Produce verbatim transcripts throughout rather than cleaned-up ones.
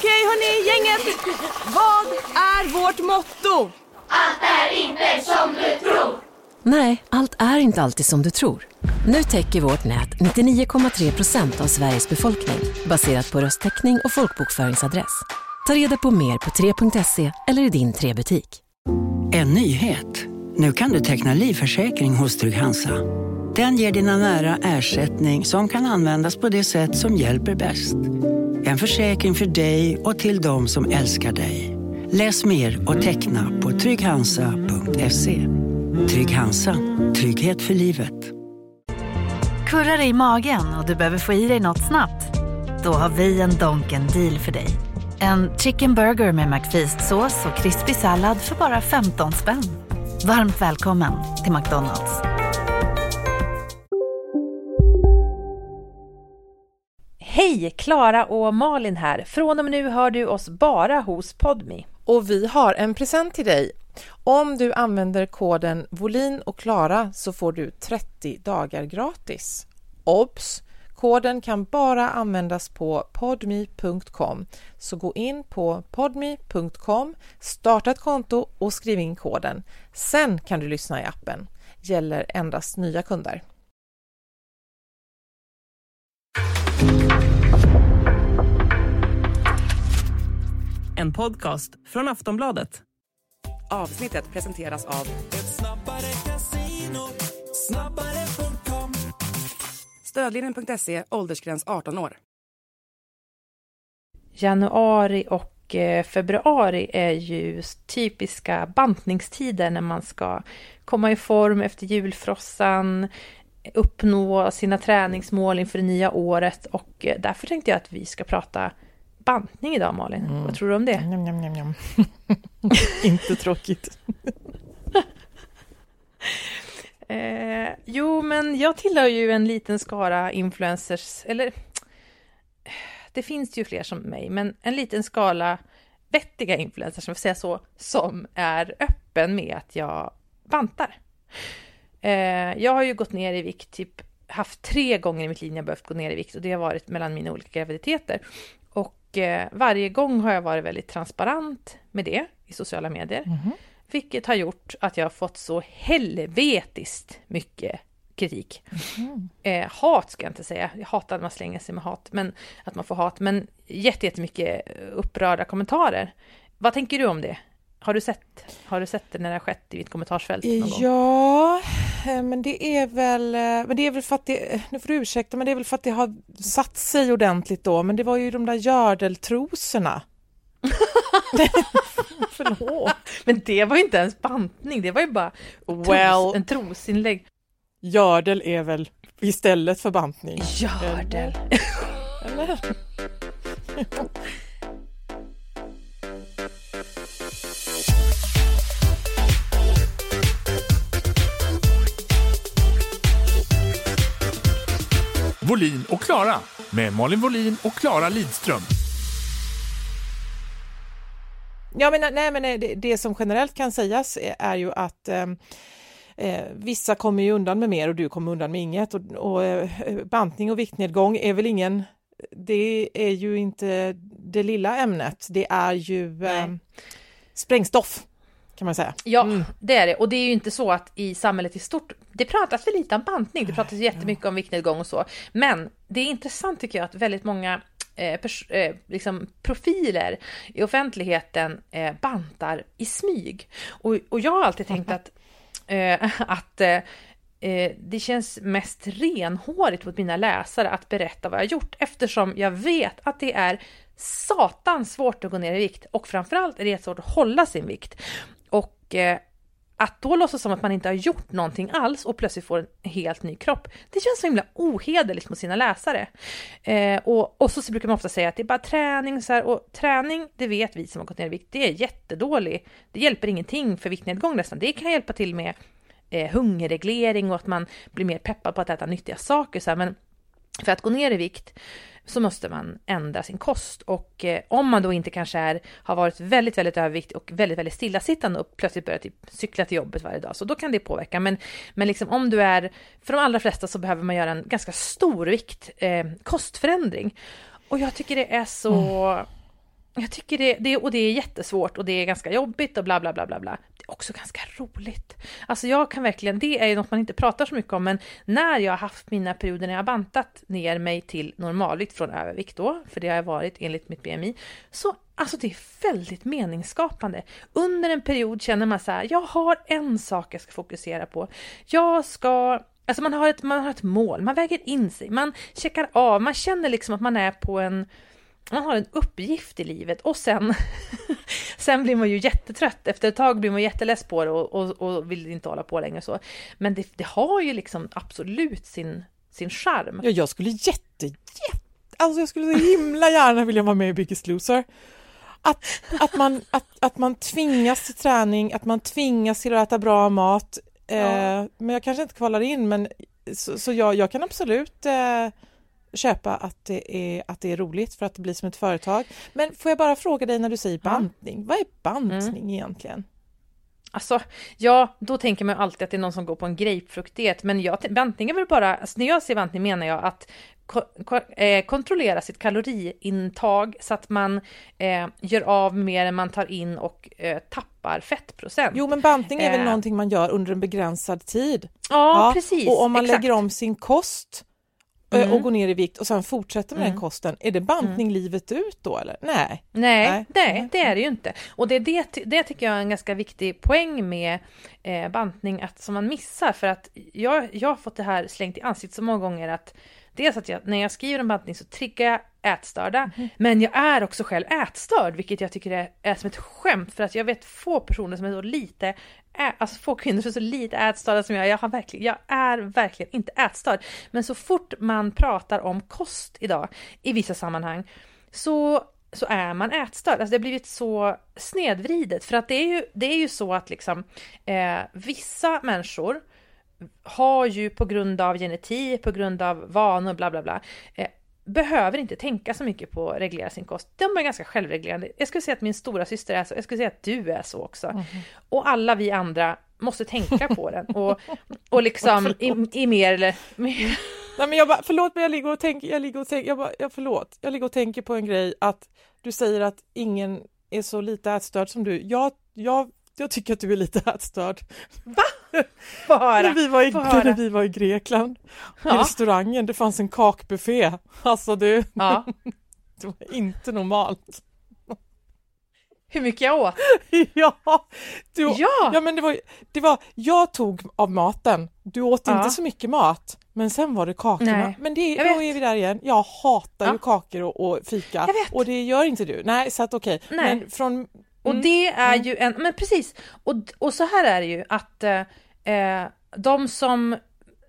Okej, hörni, gänget. Vad är vårt motto? Allt är inte som du tror. Nej, allt är inte alltid som du tror. Nu täcker vårt nät nittionio komma tre procent av Sveriges befolkning baserat på röstteckning och folkbokföringsadress. Ta reda på mer på tre punkt se eller i din tre-butik. En nyhet. Nu kan du teckna livförsäkring hos Tryg Hansa. Den ger dina nära ersättning som kan användas på det sätt som hjälper bäst. En försäkring för dig och till de som älskar dig. Läs mer och teckna på trygg hansa punkt se. Trygg Hansa. Trygghet för livet. Kurrar dig i magen och du behöver få i dig något snabbt? Då har vi en Donken deal för dig. En chicken burger med McFeast-sås och krispig sallad för bara femton spänn. Varmt välkommen till McDonalds. Hej, Klara och Malin här. Från och med nu hör du oss bara hos Podme. Och vi har en present till dig. Om du använder koden Bolin och Klara så får du trettio dagar gratis. Obs! Koden kan bara användas på podme punkt com. Så gå in på podme punkt com, starta ett konto och skriv in koden. Sen kan du lyssna i appen. Gäller endast nya kunder. En podcast från Aftonbladet. Avsnittet presenteras av Snabbare Casino, snabbare punkt com. Stödlinjen punkt se, åldersgräns arton år. Januari och februari är ju typiska bantningstider när man ska komma i form efter julfrossan, uppnå sina träningsmål inför det nya året, och därför tänkte jag att vi ska prata bantning idag, Malin. Mm. Vad tror du om det? Njam, njam, njam, njam. Inte tråkigt. eh, jo, men jag tillhör ju en liten skara influencers, eller det finns ju fler som mig, men en liten skala vettiga influencers, som får säga så, som är öppen med att jag bantar. Eh, jag har ju gått ner i vikt, typ haft tre gånger i mitt liv jag behövt gå ner i vikt, och det har varit mellan mina olika graviditeter. Och varje gång har jag varit väldigt transparent med det i sociala medier. Mm-hmm. Vilket har gjort att jag har fått så helvetiskt mycket kritik. Mm-hmm. Eh, hat ska jag inte säga. Jag hatar att man slänger sig med hat. Men att man får hat. Men jätte, jättemycket upprörda kommentarer. Vad tänker du om det? Har du sett, har du sett det när det har skett i ditt kommentarsfält någon gång? Ja, men det är väl, men det är väl för att det, nu får du ursäkta, men det är väl för att det har satt sig ordentligt då. Men det var ju de där gördeltrosorna. Förlåt. Men det var ju inte ens bantning, det var ju bara tros, well, en trosinlägg. Gördel är väl istället för bantning. Gördel. Eller? Bolin och Klara med Malin Bolin och Klara Lidström. Ja, men nej, men nej, det, det som generellt kan sägas är, är ju att eh, eh, vissa kommer ju undan med mer och du kommer undan med inget, och, och eh, bantning och viktnedgång är väl ingen, det är ju inte det lilla ämnet, det är ju eh, sprängstoff, kan man säga. Ja, mm. Det är det. Och det är ju inte så att i samhället i stort, det pratas för lite om bantning, det pratas jättemycket om viktnedgång och så. Men det är intressant, tycker jag, att väldigt många eh, pers- eh, liksom profiler i offentligheten eh, bantar i smyg. Och, och jag har alltid tänkt att, eh, att eh, Eh, det känns mest renhårigt mot mina läsare att berätta vad jag har gjort, eftersom jag vet att det är satans svårt att gå ner i vikt, och framförallt är det svårt att hålla sin vikt, och eh, att då låtsas som att man inte har gjort någonting alls och plötsligt får en helt ny kropp, det känns så himla ohederligt mot sina läsare. Eh, och, och så brukar man ofta säga att det är bara träning så här, och träning, det vet vi som har gått ner i vikt, det är jättedålig, det hjälper ingenting för viktnedgång nästan, det kan hjälpa till med Eh, hungerreglering och att man blir mer peppad på att äta nyttiga saker. Så här. Men för att gå ner i vikt så måste man ändra sin kost. Och eh, om man då inte kanske är, har varit väldigt, väldigt övervikt och väldigt, väldigt stillasittande och plötsligt börjar typ cykla till jobbet varje dag, så då kan det påverka. Men, men liksom om du är, för de allra flesta så behöver man göra en ganska stor vikt eh, kostförändring. Och jag tycker det är så... Mm. Jag tycker det, det, och det är jättesvårt och det är ganska jobbigt och bla bla bla bla bla. Det är också ganska roligt. Alltså jag kan verkligen, det är ju något man inte pratar så mycket om, men när jag har haft mina perioder när jag har bantat ner mig till normalvikt från övervikt då, för det har jag varit enligt mitt B M I, så alltså det är väldigt meningsskapande. Under en period känner man så här, jag har en sak jag ska fokusera på. Jag ska... Alltså man har ett, man har ett mål, man väger in sig, man checkar av, man känner liksom att man är på en, man har en uppgift i livet, och sen, sen blir man ju jättetrött, efter ett tag blir man jätteless på det och, och, och vill inte hålla på längre så. Men det, det har ju liksom absolut sin, sin charm. Ja, jag skulle jätte, jätte, alltså jag skulle så himla gärna vilja vara med i Biggest Loser. Att, att, man, att, att man tvingas till träning, att man tvingas till att äta bra mat. Ja. Eh, men jag kanske inte kvalar in, men så, så jag, jag kan absolut eh, köpa att det, är, att det är roligt för att det blir som ett företag. Men får jag bara fråga dig när du säger bantning, mm. vad är bantning mm. egentligen? Alltså, ja, då tänker man alltid att det är någon som går på en grapefruktdiet, men jag, bantning är väl bara, alltså när jag säger bantning menar jag att kontrollera sitt kaloriintag så att man eh, gör av mer än man tar in och eh, tappar fettprocent. Jo, men bantning är väl eh. någonting man gör under en begränsad tid. Ja, ja. Precis. Och om man exakt. lägger om sin kost mm. och går ner i vikt och sen fortsätter med mm. den kosten, är det bantning mm. livet ut då eller? Nej. Nej, nej. nej, det är det ju inte. Och det, det, det tycker jag är en ganska viktig poäng med eh, bantning att, som man missar, för att jag, jag har fått det här slängt i ansiktet så många gånger att dels att jag, när jag skriver en bantning så triggar jag ätstörda. Mm. Men jag är också själv ätstörd, vilket jag tycker är, är som ett skämt. För att jag vet få personer som är så lite, ä, alltså få kvinnor som är så lite ätstörda som jag. Jag, har verkligen, jag är verkligen inte ätstörd. Men så fort man pratar om kost idag i vissa sammanhang så, så är man ätstörd. Alltså det har blivit så snedvridet. För att det är ju, det är ju så att liksom, eh, vissa människor har ju på grund av genetik, på grund av vanor, bla bla bla, eh, behöver inte tänka så mycket på att reglera sin kost. De är ganska självreglerande. Jag skulle säga att min stora syster är så, jag skulle säga att du är så också. Mm. Och alla vi andra måste tänka på den. Och, och liksom i, i mer eller... Mer. Nej, men jag bara, förlåt men jag ligger och tänker, jag ligger och tänker, jag bara, jag förlåt. Jag ligger och tänker på en grej att du säger att ingen är så lite ätstörd som du. Jag, jag Jag tycker att du är lite ätstörd. Va? När vi var i, när vi var i Grekland. Ja. I restaurangen, det fanns en kakbuffé. Alltså du. Ja. Det var inte normalt. Hur mycket jag åt? Ja. Du, ja. ja men det var, det var, jag tog av maten. Du åt ja. inte så mycket mat. Men sen var det kakorna. Nej. Men det, då är vi där igen. Jag hatar ja. ju kakor och, och fika. Och det gör inte du. Nej, så att okej. Okay. Men från... Mm. Och det är ju en, men precis, och, och så här är det ju att eh, de som,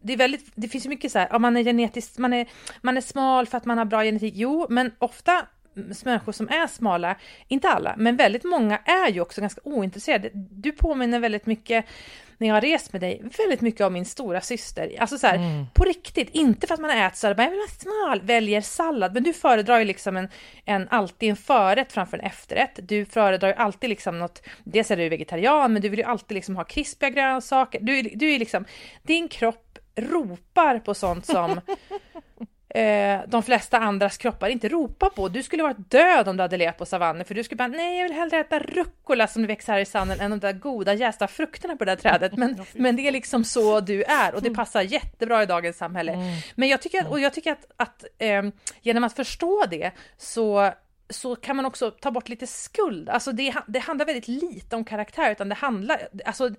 det är väldigt, det finns ju mycket så här, ja, man är genetiskt, man är, man är smal för att man har bra genetik, jo, men ofta människor som är smala, inte alla, men väldigt många är ju också ganska ointresserade. Du påminner väldigt mycket, när jag har rest med dig, väldigt mycket av min stora syster. Alltså så här, mm. på riktigt, inte för att man har ätit så här, men jag vill vara smal, väljer sallad. Men du föredrar ju liksom en, en, alltid en förrätt framför en efterrätt. Du föredrar ju alltid liksom något, dels är du vegetarian, men du vill ju alltid liksom ha krispiga grönsaker. Du, du är liksom, din kropp ropar på sånt som... Eh, de flesta andras kroppar inte ropa på. Du skulle varit död om du hade levt på savannen, för du skulle bara, nej jag vill hellre äta rucola som växer här i sanden än de där goda jästa frukterna på det där trädet, men, men det är liksom så du är, och det passar jättebra i dagens samhälle. Mm. Men jag tycker, och jag tycker att, att eh, genom att förstå det så, så kan man också ta bort lite skuld. Alltså det, det handlar väldigt lite om karaktär, utan det handlar, alltså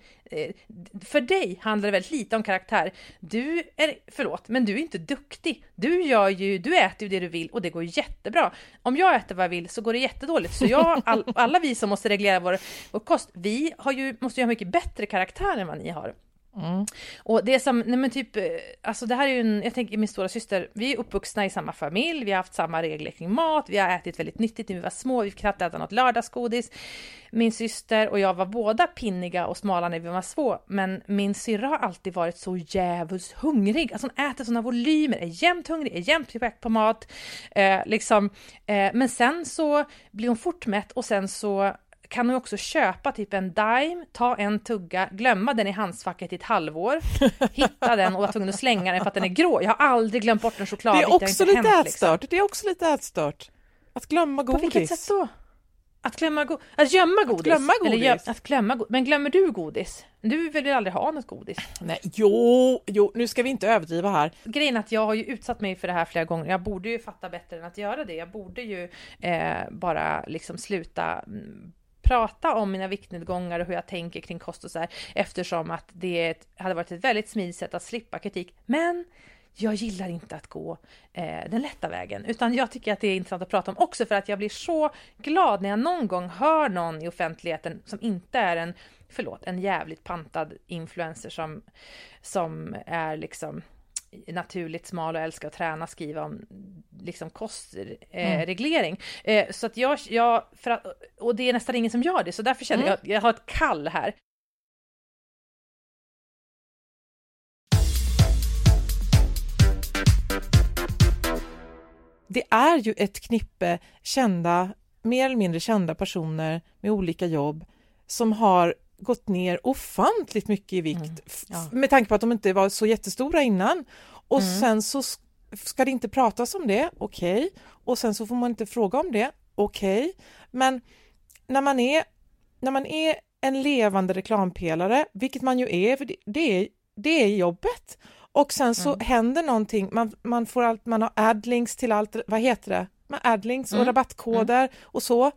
för dig handlar det väldigt lite om karaktär. Du är, förlåt, men du är inte duktig. Du gör ju, du äter ju det du vill och det går jättebra. Om jag äter vad jag vill så går det jättedåligt. Så jag, all, alla vi som måste reglera vår, vår kost, vi har ju, måste ju ha mycket bättre karaktär än vad ni har. Mm. Och det är som, nej men typ, alltså det här är ju en, jag tänker min stora syster, vi är uppvuxna i samma familj, vi har haft samma regler kring mat, vi har ätit väldigt nyttigt när vi var små, vi knappt äta något lördagsgodis. Min syster och jag var båda pinniga och smala när vi var små, men min syrra har alltid varit så jävligt hungrig, alltså hon äter sådana volymer, är jämt hungrig, är jämt tillbaka på mat, eh, liksom, eh, men sen så blir hon fort mätt och sen så kan hon också köpa typ en dime, ta en tugga, glömma den i handskfacket i ett halvår, hitta den och vara tvungen att slänga den för att den är grå. Jag har aldrig glömt bort en choklad. Det är också lite ätstört. Liksom. Det är också lite ätstört. Att glömma godis. På vilket sätt då? Att glömma go- att gömma godis. Att glömma godis. Eller gö- att glömma go- Men glömmer du godis? Du vill ju aldrig ha något godis. Nej, jo, jo, nu ska vi inte överdriva här. Grejen att jag har ju utsatt mig för det här flera gånger. Jag borde ju fatta bättre än att göra det. Jag borde ju eh, bara liksom sluta m- prata om mina viktnedgångar och hur jag tänker kring kost och så här. Eftersom att det hade varit ett väldigt smidigt sätt att slippa kritik. Men jag gillar inte att gå eh, den lätta vägen, utan jag tycker att det är intressant att prata om också, för att jag blir så glad när jag någon gång hör någon i offentligheten som inte är en, förlåt, en jävligt pantad influencer som, som är liksom naturligt smal och älskar att träna, skriva om liksom kostreglering. Eh, mm. eh, så att jag, jag för att, och det är nästan ingen som gör det, så därför känner mm. jag jag har ett kall här. Det är ju ett knippe kända, mer eller mindre kända personer med olika jobb som har gått ner ofantligt mycket i vikt. Mm, ja. Med tanke på att de inte var så jättestora innan. Och mm. sen så ska det inte pratas om det, okej. Okay. Och sen så får man inte fråga om det, okej. Okay. Men när man, är, när man är en levande reklampelare, vilket man ju är, för det, det, är, det är jobbet. Och sen så mm. händer någonting, man, man får allt, man har adlinks till allt, vad heter det? Man adlinks mm. och rabattkoder mm. och så.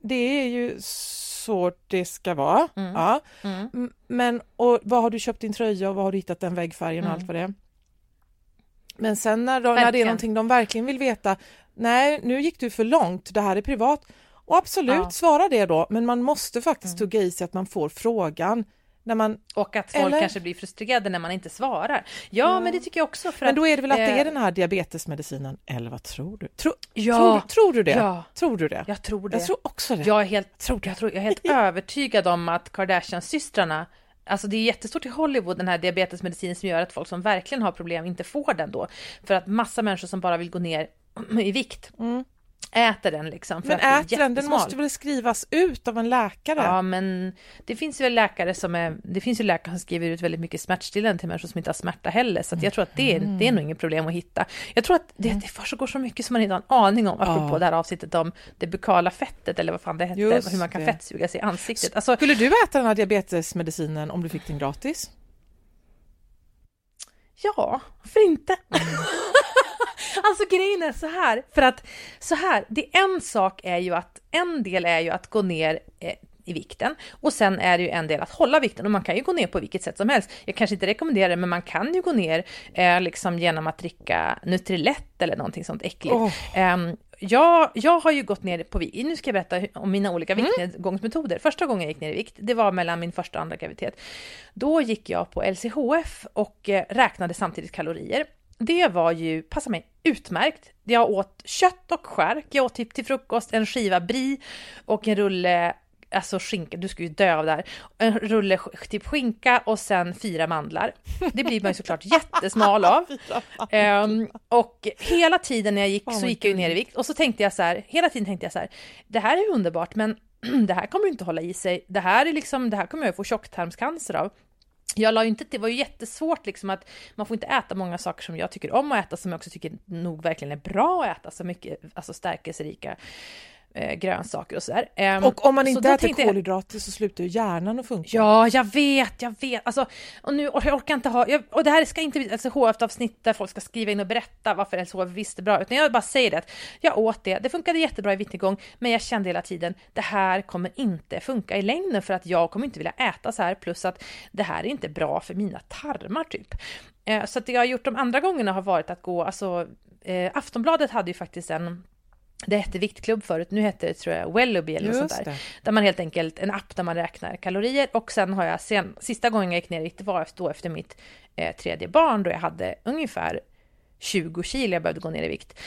Det är ju så det ska vara. Mm. Ja. Mm. Men och vad har du köpt din tröja och vad har du hittat den väggfärgen och mm. allt vad det är? Men sen när, då, när det är någonting de verkligen vill veta, nej, nu gick du för långt, det här är privat. Och absolut, ja. Svara det då, men man måste faktiskt mm. tugga i sig att man får frågan. Man, och att folk eller? kanske blir frustrerade när man inte svarar. Ja, mm. men det tycker jag också. För men då är det väl att eh, det är den här diabetesmedicinen, eller vad tror du? Tro, ja, tror, tror du det? Ja, tror du det? Jag tror det. Jag tror också det. Jag är helt, tror jag tror, jag är helt övertygad om att Kardashians-systrarna, alltså det är jättestort i Hollywood, den här diabetesmedicinen som gör att folk som verkligen har problem inte får den då. För att massa människor som bara vill gå ner i vikt mm. äter den liksom. För men att äter den, den måste väl skrivas ut av en läkare? Ja, men det finns ju läkare som är, det finns ju läkare som skriver ut väldigt mycket smärtstillande till människor som inte har smärta heller, så att jag tror att det, mm. det är nog inget problem att hitta. Jag tror att det, det försiggår så mycket som man inte har en aning om, apropå ja. det här avsnittet om det bukala fettet, eller vad fan det hette, just hur man kan det. fettsuga sig i ansiktet. Alltså, skulle du äta den här diabetesmedicinen om du fick den gratis? Ja, för inte. Mm. Alltså grejen är så här, för att så här, det en sak är ju att en del är ju att gå ner eh, i vikten, och sen är det ju en del att hålla vikten, och man kan ju gå ner på vilket sätt som helst. Jag kanske inte rekommenderar det, men man kan ju gå ner eh, liksom genom att dricka Nutrilett eller någonting sånt äckligt. Oh. Eh, jag, jag har ju gått ner på vikt. Nu ska jag berätta om mina olika viktnedgångsmetoder. Mm. Första gången jag gick ner i vikt, det var mellan min första och andra graviditet. Då gick jag på L C H F och eh, räknade samtidigt kalorier. Det var ju, passa mig, utmärkt. Jag åt kött och skärk. Jag åt typ till frukost en skiva brie och en rulle, alltså skinka. Du skulle ju dö av det här. En rulle typ skinka och sen fyra mandlar. Det blir man ju såklart jättesmal av. um, och hela tiden när jag gick så gick jag ju ner i vikt. Och så tänkte jag så här, hela tiden tänkte jag så här, det här är underbart, men det här kommer ju inte hålla i sig. Det här är liksom, det här kommer jag få tjocktarmscancer av. Jag la ju inte, det var ju jättesvårt liksom, att man får inte äta många saker som jag tycker om att äta, som jag också tycker nog verkligen är bra att äta, så mycket, alltså stärkelserika eh, grönsaker och sådär. Um, och om man inte äter kolhydrater jag, så slutar ju hjärnan att funka. Ja, jag vet, jag vet. Alltså, och nu och jag orkar inte ha, jag, och det här ska inte bli ett L C H F-avsnitt där folk ska skriva in och berätta varför L C H F visste bra, utan jag bara säger det, att jag åt det, det funkade jättebra i viktnedgång, men jag kände hela tiden, det här kommer inte funka i längden, för att jag kommer inte vilja äta så här, plus att det här är inte bra för mina tarmar typ. Eh, så att det jag har gjort de andra gångerna har varit att gå, alltså eh, Aftonbladet hade ju faktiskt en, det hette viktklubb förut, nu heter det tror jag WelloBe eller något sånt där. Det. Där man helt enkelt, en app där man räknar kalorier. Och sen har jag, sen, sista gången jag gick ner det var då efter mitt eh, tredje barn, då jag hade ungefär tjugo kilo jag behövde gå ner i vikt.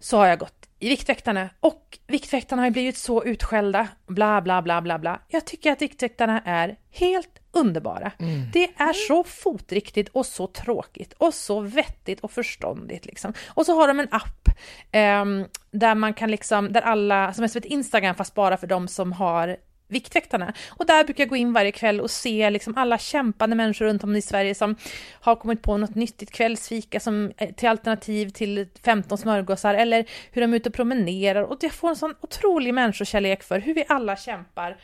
Så har jag gått i Viktväktarna, och Viktväktarna har ju blivit så utskällda, bla bla bla bla bla. Jag tycker att Viktväktarna är helt underbara. Mm. Det är så fotriktigt och så tråkigt och så vettigt och förståndigt liksom. Och så har de en app eh, där man kan liksom, där alla som är som ett Instagram fast bara för de som har Viktväktarna. Och där brukar jag gå in varje kväll och se liksom alla kämpande människor runt om i Sverige som har kommit på något nyttigt kvällsfika som till alternativ till femton smörgåsar, eller hur de är ute och promenerar. Och jag får en sån otrolig människokärlek för hur vi alla kämpar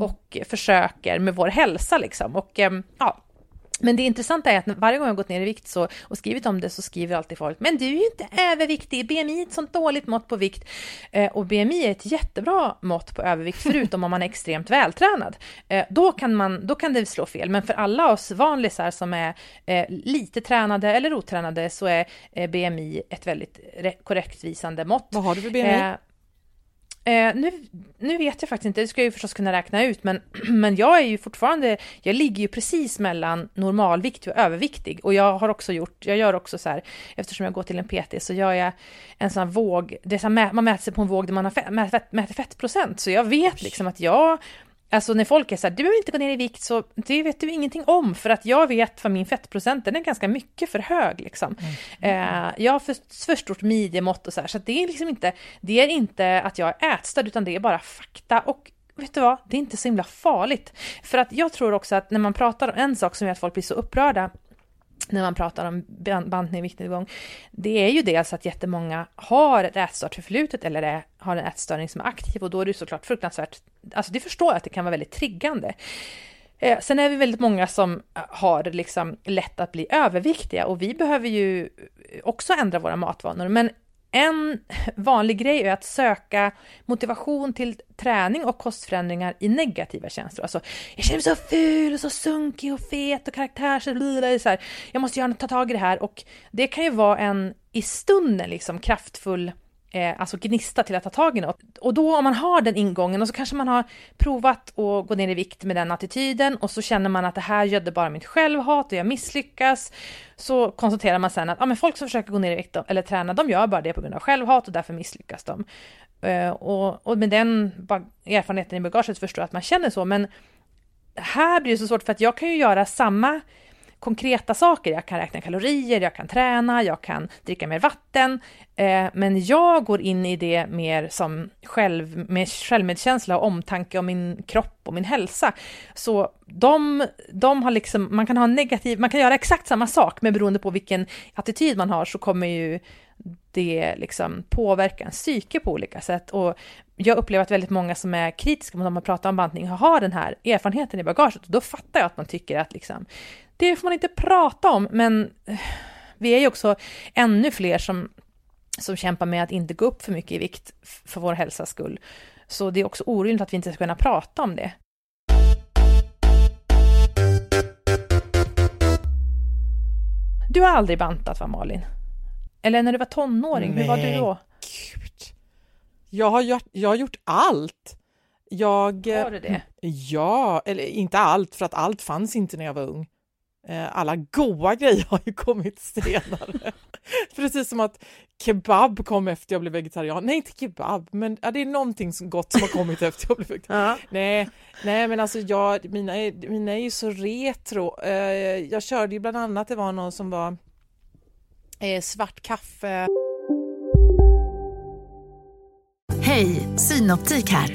och mm. försöker med vår hälsa liksom. Och ja, men det intressanta är att varje gång jag gått ner i vikt så, och skrivit om det, så skriver alltid folk: men du är ju inte överviktig, B M I är ett sånt dåligt mått på vikt. Eh, och B M I är ett jättebra mått på övervikt, förutom om man är extremt vältränad. Eh, då, kan man, då kan det slå fel, men för alla oss vanlisar som är eh, lite tränade eller otränade så är eh, B M I ett väldigt re- korrektvisande mått. Vad har du för B M I? Eh, Eh, nu, nu vet jag faktiskt inte, det ska jag ju förstås kunna räkna ut, men, men jag är ju fortfarande, jag ligger ju precis mellan normalvikt och överviktig, och jag har också gjort, jag gör också så här, eftersom jag går till en P T så gör jag en sån här våg, det är så här, man mäter sig på en våg där man har fett, mäter, mäter fettprocent, så jag vet liksom att jag, alltså när folk är så här, du behöver inte gå ner i vikt, så det vet du ingenting om, för att jag vet för min fettprocent, den är ganska mycket för hög liksom. Mm. Eh, jag har för, för stort midjemått och så här, så det är liksom inte, det är inte att jag är ätstörd, utan det är bara fakta. Och vet du vad, det är inte så himla farligt, för att jag tror också att när man pratar om en sak som gör att folk blir så upprörda när man pratar om bantning, viktnedgång, det är ju dels att jättemånga har ett ätstört förflutet eller är, har en ätstörning som är aktiv, och då är det såklart fruktansvärt, alltså det förstår jag att det kan vara väldigt triggande. Eh, sen är vi väldigt många som har liksom lätt att bli överviktiga, och vi behöver ju också ändra våra matvanor, men en vanlig grej är att söka motivation till träning och kostförändringar i negativa känslor. Alltså, jag känner mig så ful och så sunkig och fet och karaktärs och lila, så här, jag måste gärna ta tag i det här. Och det kan ju vara en i stunden liksom kraftfull eh, alltså gnista till att ta tag i något. Och då om man har den ingången, och så kanske man har provat att gå ner i vikt med den attityden, och så känner man att det här gödde bara mitt självhat och jag misslyckas. Så konstaterar man sen att ja, men folk som försöker gå ner i vikt eller träna, de gör bara det på grund av självhat, och därför misslyckas de. Uh, och, och med den bag- erfarenheten i bagaget förstår jag att man känner så, men här blir det så svårt, för att jag kan ju göra samma konkreta saker. Jag kan räkna kalorier, jag kan träna, jag kan dricka mer vatten. Uh, men jag går in i det mer som själv, med självmedkänsla och omtanke om min kropp och min hälsa. Så de, de har liksom, man kan ha negativ, man kan göra exakt samma sak, men beroende på vilken attityd man har så kommer ju det liksom påverkar en psyke på olika sätt. Och jag upplever att väldigt många som är kritiska mot att man pratar om bantning har den här erfarenheten i bagaget, och då fattar jag att man tycker att liksom, det får man inte prata om, men vi är ju också ännu fler som, som kämpar med att inte gå upp för mycket i vikt för vår hälsas skull, så det är också orimligt att vi inte ska kunna prata om det. Du har aldrig bantat, va Malin? Eller när du var tonåring, hur men var du då? Gud. Jag har gjort, jag har gjort allt. Jag, har du det? Ja, eller inte allt, för att allt fanns inte när jag var ung. Alla goda grejer har ju kommit senare. Precis som att kebab kom efter jag blev vegetarian. Nej, inte kebab, men ja, det är någonting som gott som har kommit efter jag blev vegetarian. nej, nej, men alltså jag, mina, mina är ju så retro. Jag körde ju bland annat, det var någon som var svart kaffe. Hej, Synoptik här.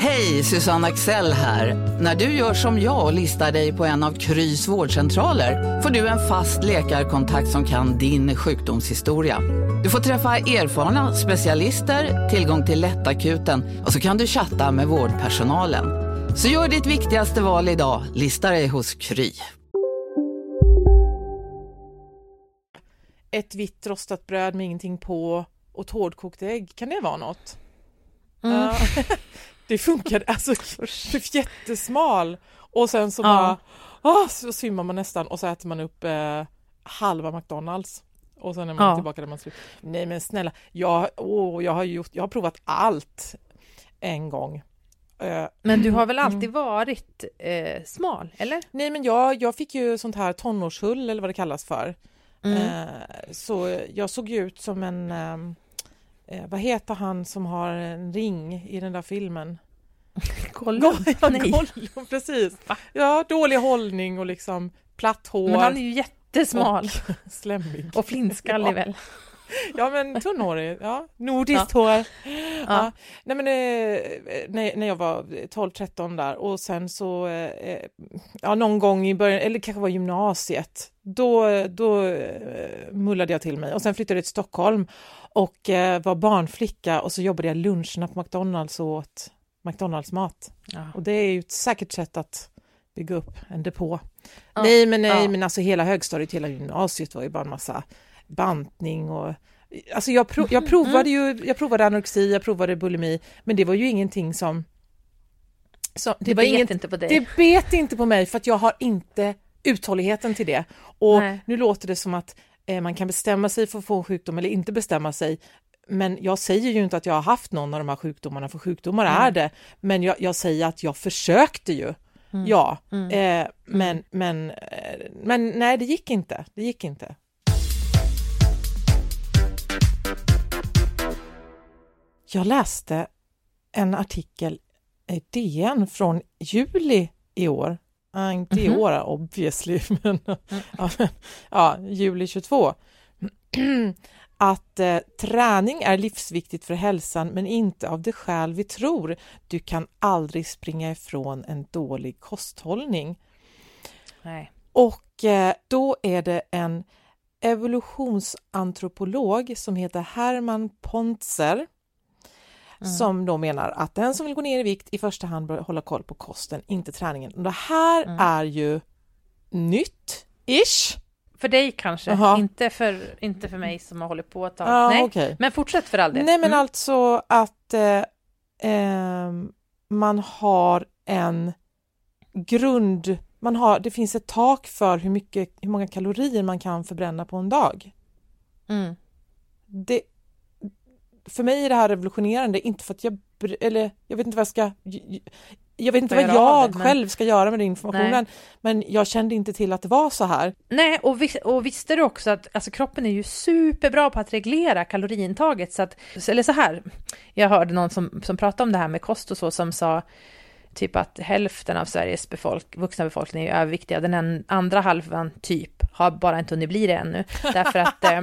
Hej, Susanne Axel här. När du gör som jag och listar dig på en av Krys vårdcentraler får du en fast läkarkontakt som kan din sjukdomshistoria. Du får träffa erfarna specialister, tillgång till lättakuten och så kan du chatta med vårdpersonalen. Så gör ditt viktigaste val idag, listar dig hos Kry. Ett vitt rostat bröd med ingenting på och ett hårdkokt ägg, kan det vara något? Mm. Uh, det funkar alltså jättesmal, och sen så bara uh. oh, så svimmar man nästan, och så äter man upp eh, halva McDonalds, och sen är man uh. tillbaka där man slutar. Nej men snälla, jag, oh, jag har gjort jag har provat allt en gång, Men du har väl alltid varit eh, smal, eller? Nej, men jag, jag fick ju sånt här tonårshull, eller vad det kallas för. Mm. Eh, så jag såg ut som en... Eh, vad heter han som har en ring i den där filmen? Gollum. Ja, Gollum, precis. Ja, dålig hållning och liksom platt hår. Men han är ju jättesmal. Och slemmig. Och flinskallig väl. Ja, men tunnhårig. Ja, nordiskt ja. hår. Ja. Ja. Nej, men eh, när jag var tolv tretton där och sen så eh, ja, någon gång i början, eller kanske var gymnasiet, då, då eh, mullade jag till mig. Och sen flyttade jag till Stockholm och eh, var barnflicka och så jobbade jag luncherna på McDonalds och åt McDonalds-mat. Ja. Och det är ju ett säkert sätt att bygga upp en depå. Ja. Nej, men, nej ja. men alltså hela högstadiet, hela gymnasiet var ju bara en massa bantning och alltså jag, prov, jag provade ju jag provade anorexi, jag provade bulimi, men det var ju ingenting som, som det, det var inget, inte på dig. Det bet inte på mig för att jag har inte uthålligheten till det. Och nej. Nu låter det som att eh, man kan bestämma sig för att få en sjukdom eller inte bestämma sig, men jag säger ju inte att jag har haft någon av de här sjukdomarna, för sjukdomar mm. är det, men jag, jag säger att jag försökte ju. Mm. Ja, mm. Eh, men men eh, men nej, det gick inte. Det gick inte. Jag läste en artikel i D N från juli i år. Äh, inte mm-hmm. i år, obviously. Men, ja, men, ja, juli tjugotvå. Att eh, träning är livsviktigt för hälsan, men inte av det skäl vi tror. Du kan aldrig springa ifrån en dålig kosthållning. Nej. Och eh, då är det en evolutionsantropolog som heter Hermann Pontzer. Mm. Som då menar att den som vill gå ner i vikt i första hand bör hålla koll på kosten, inte träningen. Och det här mm. är ju nytt-ish. För dig kanske, uh-huh. inte, för, inte för mig som har hållit på att ta. Ah, nej. Okay. Men fortsätt för all del. Nej, men mm. alltså att eh, eh, man har en grund, man har, det finns ett tak för hur, mycket, hur många kalorier man kan förbränna på en dag. Mm. Det För mig är det här revolutionerande, inte för att jag eller jag vet inte vad jag ska jag vet inte vad jag det, själv men... ska göra med den informationen, nej. Men jag kände inte till att det var så här. Nej, och, vis, och visste du också att alltså, kroppen är ju superbra på att reglera kaloriintaget, så att, eller så här, jag hörde någon som, som pratade om det här med kost och så, som sa typ att hälften av Sveriges befolk, vuxna befolkning är överviktiga, den andra halvan typ har bara inte hunnit bli det ännu. Därför att, eh,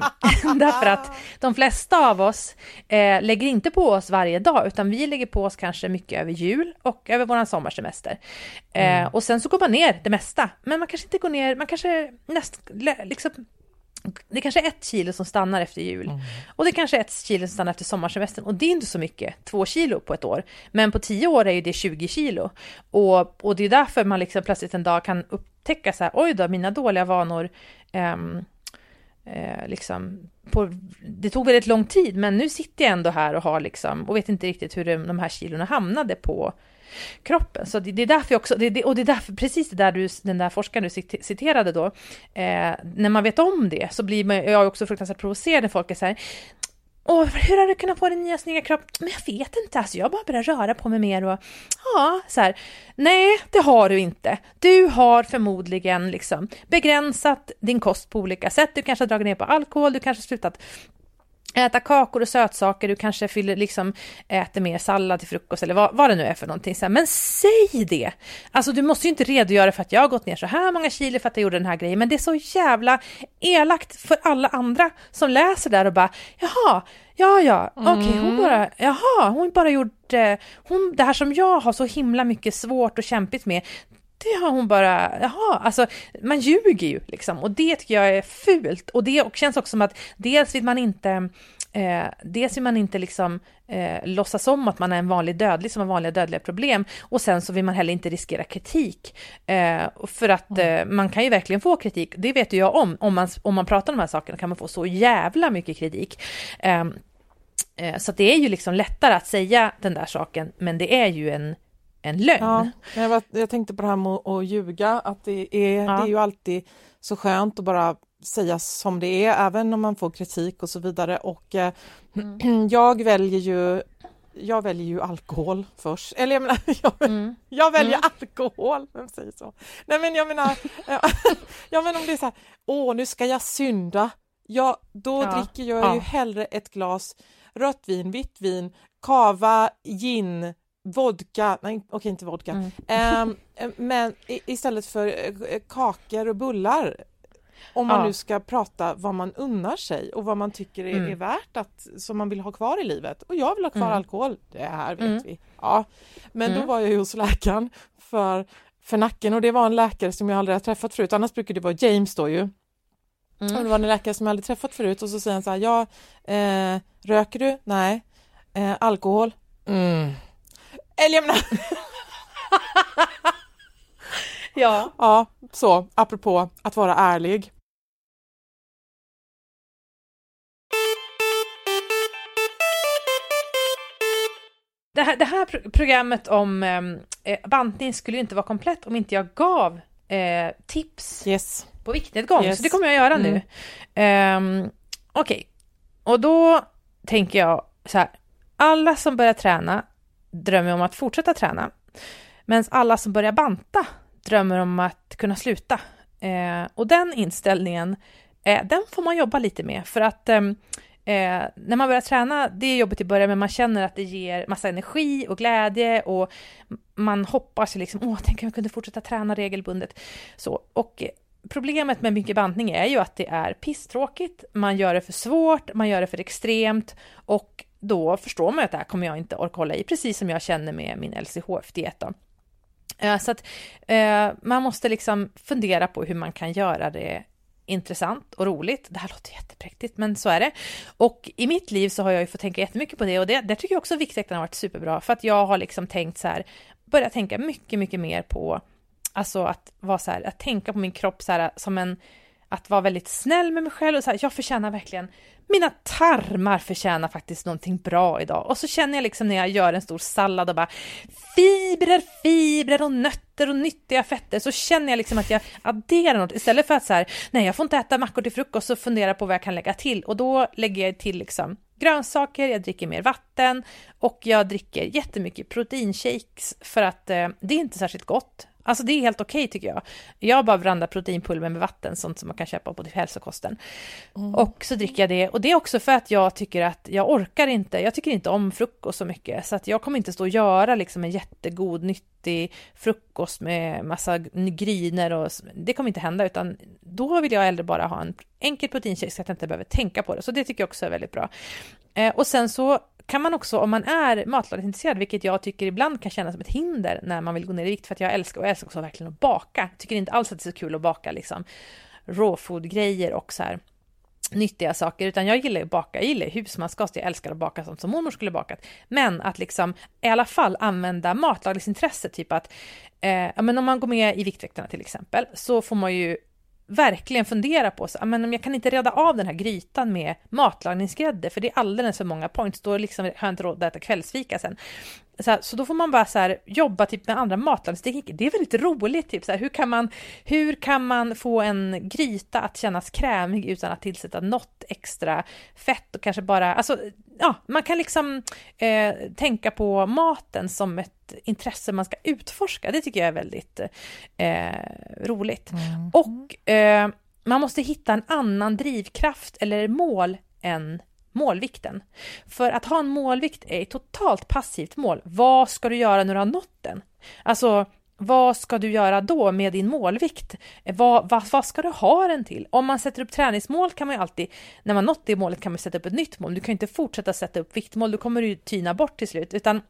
därför att de flesta av oss eh, lägger inte på oss varje dag, utan vi lägger på oss kanske mycket över jul och över våran sommarsemester. Eh, mm. Och sen så går man ner det mesta, men man kanske inte går ner, man kanske nästan liksom... Det kanske är ett kilo som stannar efter jul. Mm. Och det kanske är ett kilo som stannar efter sommarsemestern. Och det är inte så mycket. Två kilo på ett år. Men på tio år är ju det tjugo kilo. Och, och det är därför man liksom plötsligt en dag kan upptäcka så här, oj då, mina dåliga vanor... Ehm, eh, liksom, på, det tog väldigt lång tid. Men nu sitter jag ändå här och har liksom... Och vet inte riktigt hur de, de här kilorna hamnade på kroppen. Så det, det är därför också, det, det, och det är därför precis det där du, den där forskaren du citerade då, eh, när man vet om det så blir man, jag är också fruktansvärt provocerad när folk är så här, åh, hur har du kunnat få din nya snygga kropp? Men jag vet inte, alltså jag bara börjar röra på mig mer och ja, så här, nej det har du inte. Du har förmodligen liksom begränsat din kost på olika sätt, du kanske har dragit ner på alkohol, du kanske har slutat äta kakor och sötsaker, du kanske fyller, liksom, äter mer sallad till frukost eller vad, vad det nu är för någonting. Så här, men säg det! Alltså du måste ju inte redogöra för att jag har gått ner så här många kilo för att jag gjorde den här grejen, men det är så jävla elakt för alla andra som läser där och bara, jaha, ja, ja, mm. okej, hon bara, jaha, hon bara gjort, eh, hon, det här som jag har så himla mycket svårt och kämpigt med, det har hon bara, jaha, alltså man ljuger ju liksom, och det tycker jag är fult, och det och känns också som att dels vill man inte eh, dels vill man inte liksom eh, låtsas om att man är en vanlig dödlig som har vanliga dödliga problem, och sen så vill man heller inte riskera kritik eh, för att eh, man kan ju verkligen få kritik, det vet ju jag om, om man, om man pratar om de här sakerna kan man få så jävla mycket kritik eh, eh, så att det är ju liksom lättare att säga den där saken, men det är ju en en lögn. Ja, jag, var, jag tänkte på det här med att, att ljuga, att det är, ja. det är ju alltid så skönt att bara säga som det är, även om man får kritik och så vidare, och eh, mm. jag väljer ju jag väljer ju alkohol först. Eller jag menar, jag, mm. jag väljer mm. alkohol. Vem säger så? Nej, men jag menar, jag menar om det är så här, åh, nu ska jag synda. Ja, då ja. dricker jag ja. ju hellre ett glas rött vin, vitt vin, kava, gin, vodka. Nej, okej, inte vodka. Mm. Um, men istället för kakor och bullar. Om man ja. nu ska prata vad man unnar sig och vad man tycker är, mm. är värt att, som man vill ha kvar i livet. Och jag vill ha kvar mm. alkohol, det här vet mm. vi. Ja. Men mm. då var jag ju hos läkaren för, för nacken, och det var en läkare som jag aldrig har träffat förut. Annars brukar det vara James då ju. Mm. Och det var en läkare som jag aldrig träffat förut, och så säger han så här, ja, eh, röker du? Nej. Eh, alkohol? Mm. Eller jag menar... Ja. Ja, så apropå att vara ärlig. Det här, det här pro- programmet om eh, bantning skulle ju inte vara komplett om inte jag gav eh, tips yes. på viktnedgång. Yes. Så det kommer jag göra mm. nu. Um, Okej, okay. Och då tänker jag så här. Alla som börjar träna drömmer om att fortsätta träna. Men alla som börjar banta drömmer om att kunna sluta. Eh, och den inställningen, eh, den får man jobba lite med. För att eh, när man börjar träna, det är jobbigt i början, men man känner att det ger massa energi och glädje. Och man hoppas liksom, åh, tänk om jag kunde fortsätta träna regelbundet. Så, och eh, problemet med mycket bantning är ju att det är pisstråkigt. Man gör det för svårt, man gör det för extremt. Och då förstår man att det här kommer jag inte orka hålla i. Precis som jag känner med min L C H F-diet då. Så att eh, man måste liksom fundera på hur man kan göra det intressant och roligt. Det här låter jättepräktigt, men så är det. Och i mitt liv så har jag ju fått tänka jättemycket på det. Och det, det tycker jag också Viktväktarna har varit superbra. För att jag har liksom tänkt så här, börjat tänka mycket, mycket mer på alltså att, vara så här, att tänka på min kropp så här, som en, att vara väldigt snäll med mig själv. Och så här, jag förtjänar verkligen, mina tarmar förtjänar faktiskt någonting bra idag. Och så känner jag liksom när jag gör en stor sallad och bara fibrer, fibrer och nötter och nyttiga fetter, så känner jag liksom att jag adderar något. Istället för att så här, nej jag får inte äta mackor till frukost, så funderar jag på vad jag kan lägga till. Och då lägger jag till liksom grönsaker, jag dricker mer vatten och jag dricker jättemycket proteinshakes för att eh, det är inte särskilt gott. Alltså det är helt okej tycker jag. Jag bara blandar proteinpulver med vatten, sånt som man kan köpa på till hälsokosten. Mm. Och så dricker jag det. Och det är också för att jag tycker att jag orkar inte. Jag tycker inte om frukost så mycket. Så att jag kommer inte stå och göra liksom en jättegod, nyttig frukost med massa gryner. Och, det kommer inte hända. Utan då vill jag hellre bara ha en enkel proteinshake så att jag inte behöver tänka på det. Så det tycker jag också är väldigt bra. Eh, och sen så kan man också, om man är matlagningsintresserad, vilket jag tycker ibland kan kännas som ett hinder när man vill gå ner i vikt, för att jag älskar, och jag älskar också verkligen att baka. Tycker inte alls att det är så kul att baka liksom rawfood-grejer och så här nyttiga saker, utan jag gillar att baka, jag gillar husmanskost, jag älskar att baka sånt som mormor skulle bakat. Men att liksom i alla fall använda matlagningsintresset, typ att eh, men om man går med i Viktväktarna till exempel, så får man ju verkligen fundera på så, men om jag kan inte reda av den här grytan med matlagningsgrädde, för det är alldeles för många points, då liksom har jag inte råd att äta kvällsfika sen. Så, här, så då får man bara så här, jobba typ med andra matlagningstekniker. Det är väldigt roligt typ så här, hur kan man hur kan man få en gryta att kännas krämig utan att tillsätta något extra fett, och kanske bara alltså ja, man kan liksom eh, tänka på maten som ett intresse man ska utforska. Det tycker jag är väldigt eh, roligt. Mm. Och eh, man måste hitta en annan drivkraft eller mål än målvikten. För att ha en målvikt är ett totalt passivt mål. Vad ska du göra när du har nått den? Alltså, vad ska du göra då med din målvikt? Vad, vad, vad ska du ha den till? Om man sätter upp träningsmål kan man ju alltid, när man nått det målet kan man sätta upp ett nytt mål. Du kan ju inte fortsätta sätta upp viktmål, då kommer du tyna bort till slut. Utan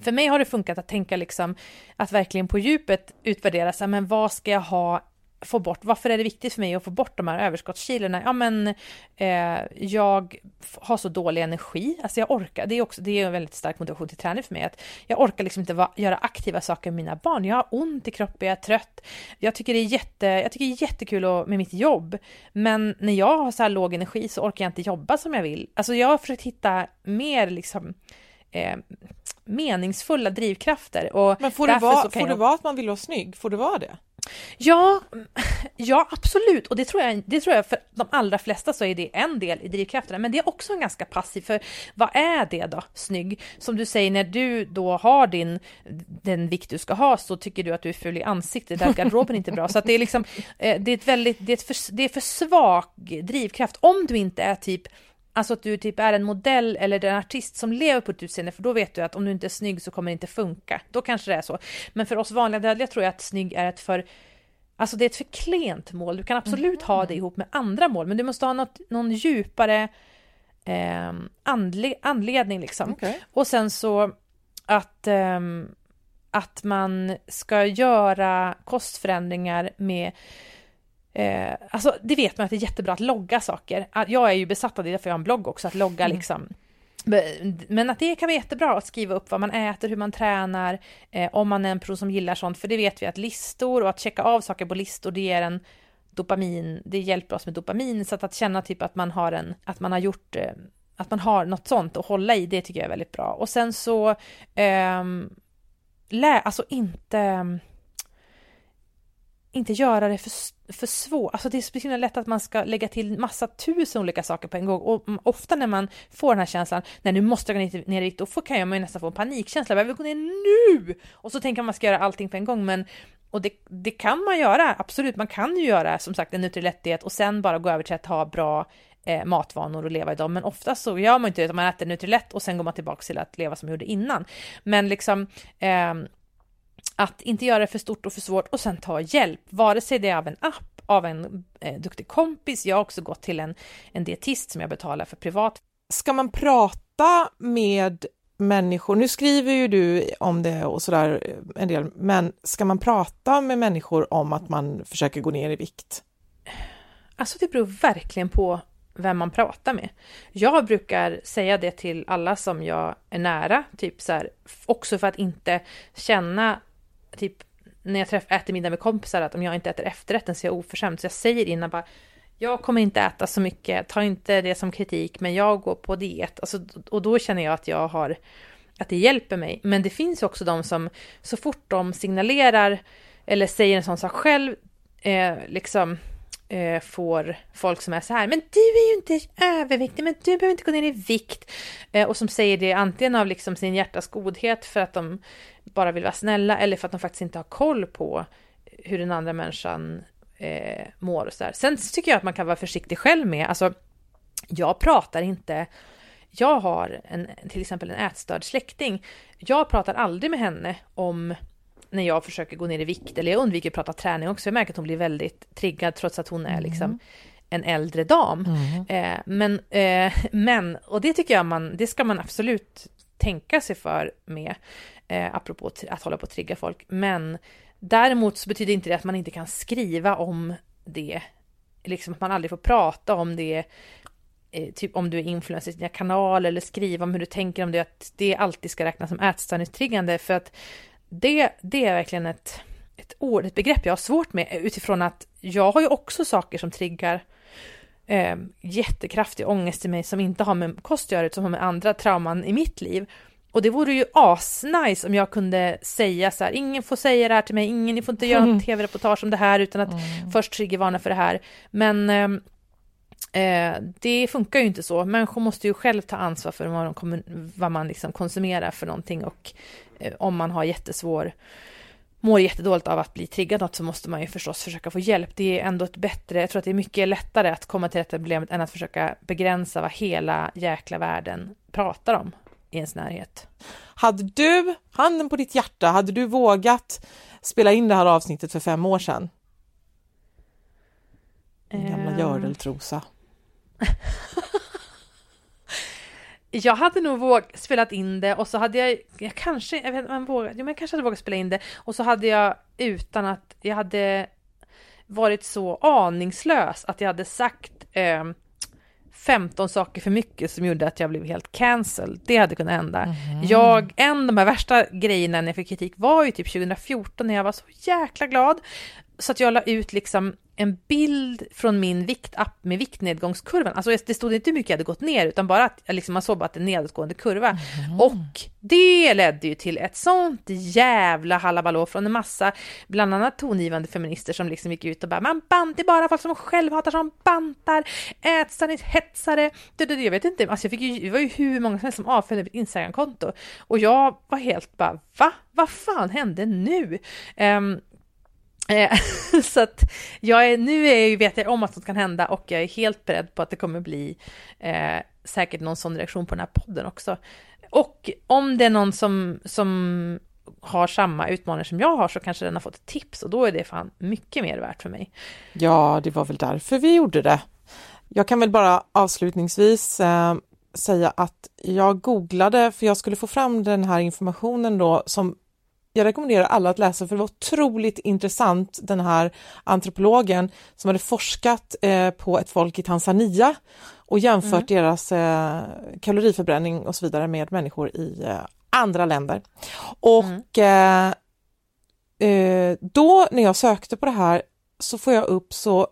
för mig har det funkat att tänka liksom, att verkligen på djupet utvärdera så här, men vad ska jag ha, få bort, varför är det viktigt för mig att få bort de här överskottskilorna? Ja men eh, jag har så dålig energi, alltså jag orkar, det är också, det är en väldigt stark motivation till träning för mig, att jag orkar liksom inte va- göra aktiva saker med mina barn, jag har ont i kroppen, jag är trött, jag tycker det är jätte, jag tycker det är jättekul och, med mitt jobb, men när jag har så här låg energi så orkar jag inte jobba som jag vill. Alltså jag har försökt hitta mer liksom eh, meningsfulla drivkrafter, och men får det vara, så kan får jag... det vara att man vill vara snygg, får det vara det? Ja, ja, absolut. Och det tror jag, det tror jag för de allra flesta så är det en del i drivkrafterna. Men det är också en ganska passiv, för vad är det då, snygg? Som du säger, när du då har din, den vikt du ska ha, så tycker du att du är full i ansiktet, där garderoben inte är bra. Så att det är liksom, det är ett väldigt, det är, ett för, det är för svag drivkraft. Om du inte är typ, alltså att du typ är en modell eller en artist som lever på ett utseende, för då vet du att om du inte är snygg så kommer det inte funka. Då kanske det är så. Men för oss vanliga dödliga tror jag att snygg är ett för, alltså det är ett för klent mål. Du kan absolut mm. ha det ihop med andra mål, men du måste ha något, någon djupare eh, anle, anledning liksom. Okay. Och sen så att, eh, att man ska göra kostförändringar med Eh, alltså det vet man att det är jättebra att logga saker. Jag är ju besatt av det, därför jag har en blogg också, att logga mm. liksom. Men att det kan vara jättebra att skriva upp vad man äter, hur man tränar, eh, om man är en person som gillar sånt, för det vet vi att listor och att checka av saker på listor, det ger en dopamin, det hjälper oss med dopamin, så att, att känna typ att man har en, att man har gjort eh, att man har något sånt att hålla i, det tycker jag är väldigt bra. Och sen så eh, lä, alltså inte inte göra det för, för svårt. Alltså det är så himla lätt att man ska lägga till massa tusen olika saker på en gång. Och ofta när man får den här känslan, när nu måste jag gå ner dit, och då kan jag ju nästan få en panikkänsla. Jag vill gå ner nu! Och så tänker man att man ska göra allting på en gång. Men, och det, det kan man göra, absolut. Man kan ju göra, som sagt, en nutrilett-diet och sen bara gå över till att ha bra eh, matvanor och leva i dem. Men ofta så gör man inte det. Man äter nutrilett och sen går man tillbaka till att leva som man gjorde innan. Men liksom... Eh, Att inte göra det för stort och för svårt, och sen ta hjälp. Vare sig det är av en app, av en eh, duktig kompis. Jag har också gått till en, en dietist som jag betalar för privat. Ska man prata med människor? Nu skriver ju du om det och sådär en del. Men ska man prata med människor om att man försöker gå ner i vikt? Alltså det beror verkligen på vem man pratar med. Jag brukar säga det till alla som jag är nära. Typ så här, också för att inte känna... Typ när jag träff, äter middag med kompisar, att om jag inte äter efterrätten så är jag oförskämd. Så jag säger innan bara, jag kommer inte äta så mycket, ta inte det som kritik, men jag går på diet. Alltså, och då känner jag att jag har, att det hjälper mig. Men det finns också de som så fort de signalerar eller säger en sån sak själv, eh, liksom eh, får folk som är så här, men du är ju inte överviktig, men du behöver inte gå ner i vikt. Eh, och som säger det antingen av liksom sin hjärtas godhet för att de bara vill vara snälla, eller för att de faktiskt inte har koll på hur den andra människan eh, mår och så där. Sen tycker jag att man kan vara försiktig själv med, alltså jag pratar inte, jag har en, till exempel en ätstörd släkting, jag pratar aldrig med henne om när jag försöker gå ner i vikt, eller jag undviker att prata träning också, jag märker att hon blir väldigt triggad trots att hon är mm. liksom en äldre dam mm. eh, men, eh, men, och det tycker jag man, det ska man absolut tänka sig för med, eh, apropå t- att hålla på att trigga folk. Men däremot så betyder inte det att man inte kan skriva om det, liksom att man aldrig får prata om det, eh, typ om du är influencer i dina kanaler, eller skriva om hur du tänker om det, att det alltid ska räknas som ätstörningstriggande, för att det, det är verkligen ett, ett ord, ett begrepp jag har svårt med, utifrån att jag har ju också saker som triggar eh, jättekraftig ångest i mig som inte har med kost att göra, utan som har med andra trauman i mitt liv. Och det vore ju asnice om jag kunde säga så här, ingen får säga det här till mig, ingen, ni får inte göra en tv-reportage om det här utan att mm. först triggervarna för det här. Men eh, det funkar ju inte så. Människor måste ju själv ta ansvar för vad, de kommer, vad man liksom konsumerar för någonting, och eh, om man har jättesvår, mår jättedåligt av att bli triggad något, så måste man ju förstås försöka få hjälp. Det är ändå ett bättre, jag tror att det är mycket lättare att komma till detta problemet än att försöka begränsa vad hela jäkla världen pratar om i ens närhet. Hade du, handen på ditt hjärta, hade du vågat spela in det här avsnittet för fem år sedan? En um... gamla gördeltrosa. Jag hade nog våg- spelat in det, och så hade jag, jag kanske, jag vet inte, man vågade, men jag kanske hade vågat spela in det, och så hade jag, utan att jag hade varit så aningslös att jag hade sagt eh, femton saker för mycket som gjorde att jag blev helt cancelled. Det hade kunnat hända. Mm. Jag, en av de här värsta grejerna när jag fick kritik var ju typ tjugo fjorton, när jag var så jäkla glad. så att jag la ut liksom en bild från min viktapp med viktnedgångskurvan. Alltså det stod inte hur mycket jag hade gått ner, utan bara att jag liksom har såbbat en nedåtgående kurva. Mm. Och det ledde ju till ett sånt jävla hallabalå från en massa, bland annat tongivande feminister som liksom gick ut och bara, man bantar bara folk som själv hatar som bantar, ätsanit, hetsare. Det, det, jag vet inte, alltså jag fick ju, det var ju hur många som helst som avföljde mitt Instagram-konto. Och jag var helt bara, va? Vad fan hände nu? Um, så att jag är, nu är jag, vet jag om att sånt kan hända, och jag är helt beredd på att det kommer bli eh, säkert någon sån reaktion på den här podden också. Och om det är någon som, som har samma utmaningar som jag har, så kanske den har fått ett tips, och då är det fan mycket mer värt för mig. Ja, det var väl därför vi gjorde det. Jag kan väl bara avslutningsvis eh, säga att jag googlade, för jag skulle få fram den här informationen då, som jag rekommenderar alla att läsa, för det var otroligt intressant. Den här antropologen som hade forskat eh, på ett folk i Tanzania och jämfört mm. deras eh, kaloriförbränning och så vidare med människor i eh, andra länder. Och mm. eh, eh, då när jag sökte på det här, så får jag upp så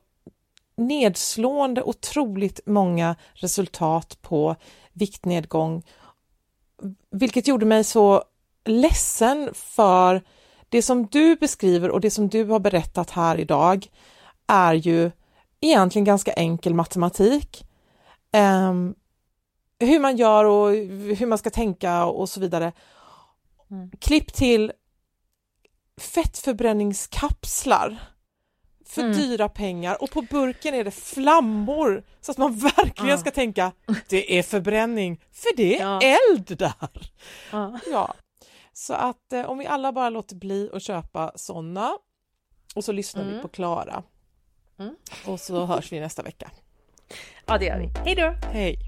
nedslående otroligt många resultat på viktnedgång, vilket gjorde mig så ledsen för det som du beskriver, och det som du har berättat här idag är ju egentligen ganska enkel matematik. Um, hur man gör och hur man ska tänka och så vidare. Mm. Klipp till fettförbränningskapslar för mm. dyra pengar, och på burken är det flammor, så att man verkligen ah. ska tänka, det är förbränning, för det är ja. eld där. Ah. Ja. Så att eh, om vi alla bara låter bli att köpa sådana, och så lyssnar mm. vi på Klara. Mm. Och så hörs vi nästa vecka. Ja, det gör vi. Hej då! Hej!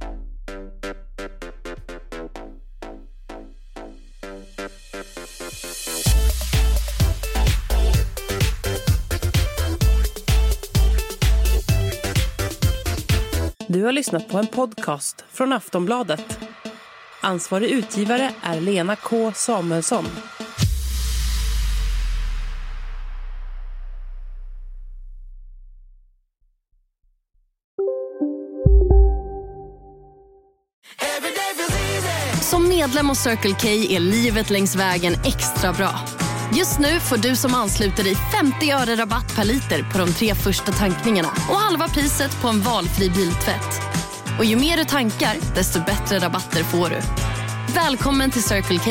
Du har lyssnat på en podcast från Aftonbladet. Ansvarig utgivare är Lena K. Samuelsson. Som medlem hos Circle K är livet längs vägen extra bra. Just nu får du som ansluter dig femtio öre rabatt per liter på de tre första tankningarna och halva priset på en valfri biltvätt. Och ju mer du tankar, desto bättre rabatter får du. Välkommen till Circle K.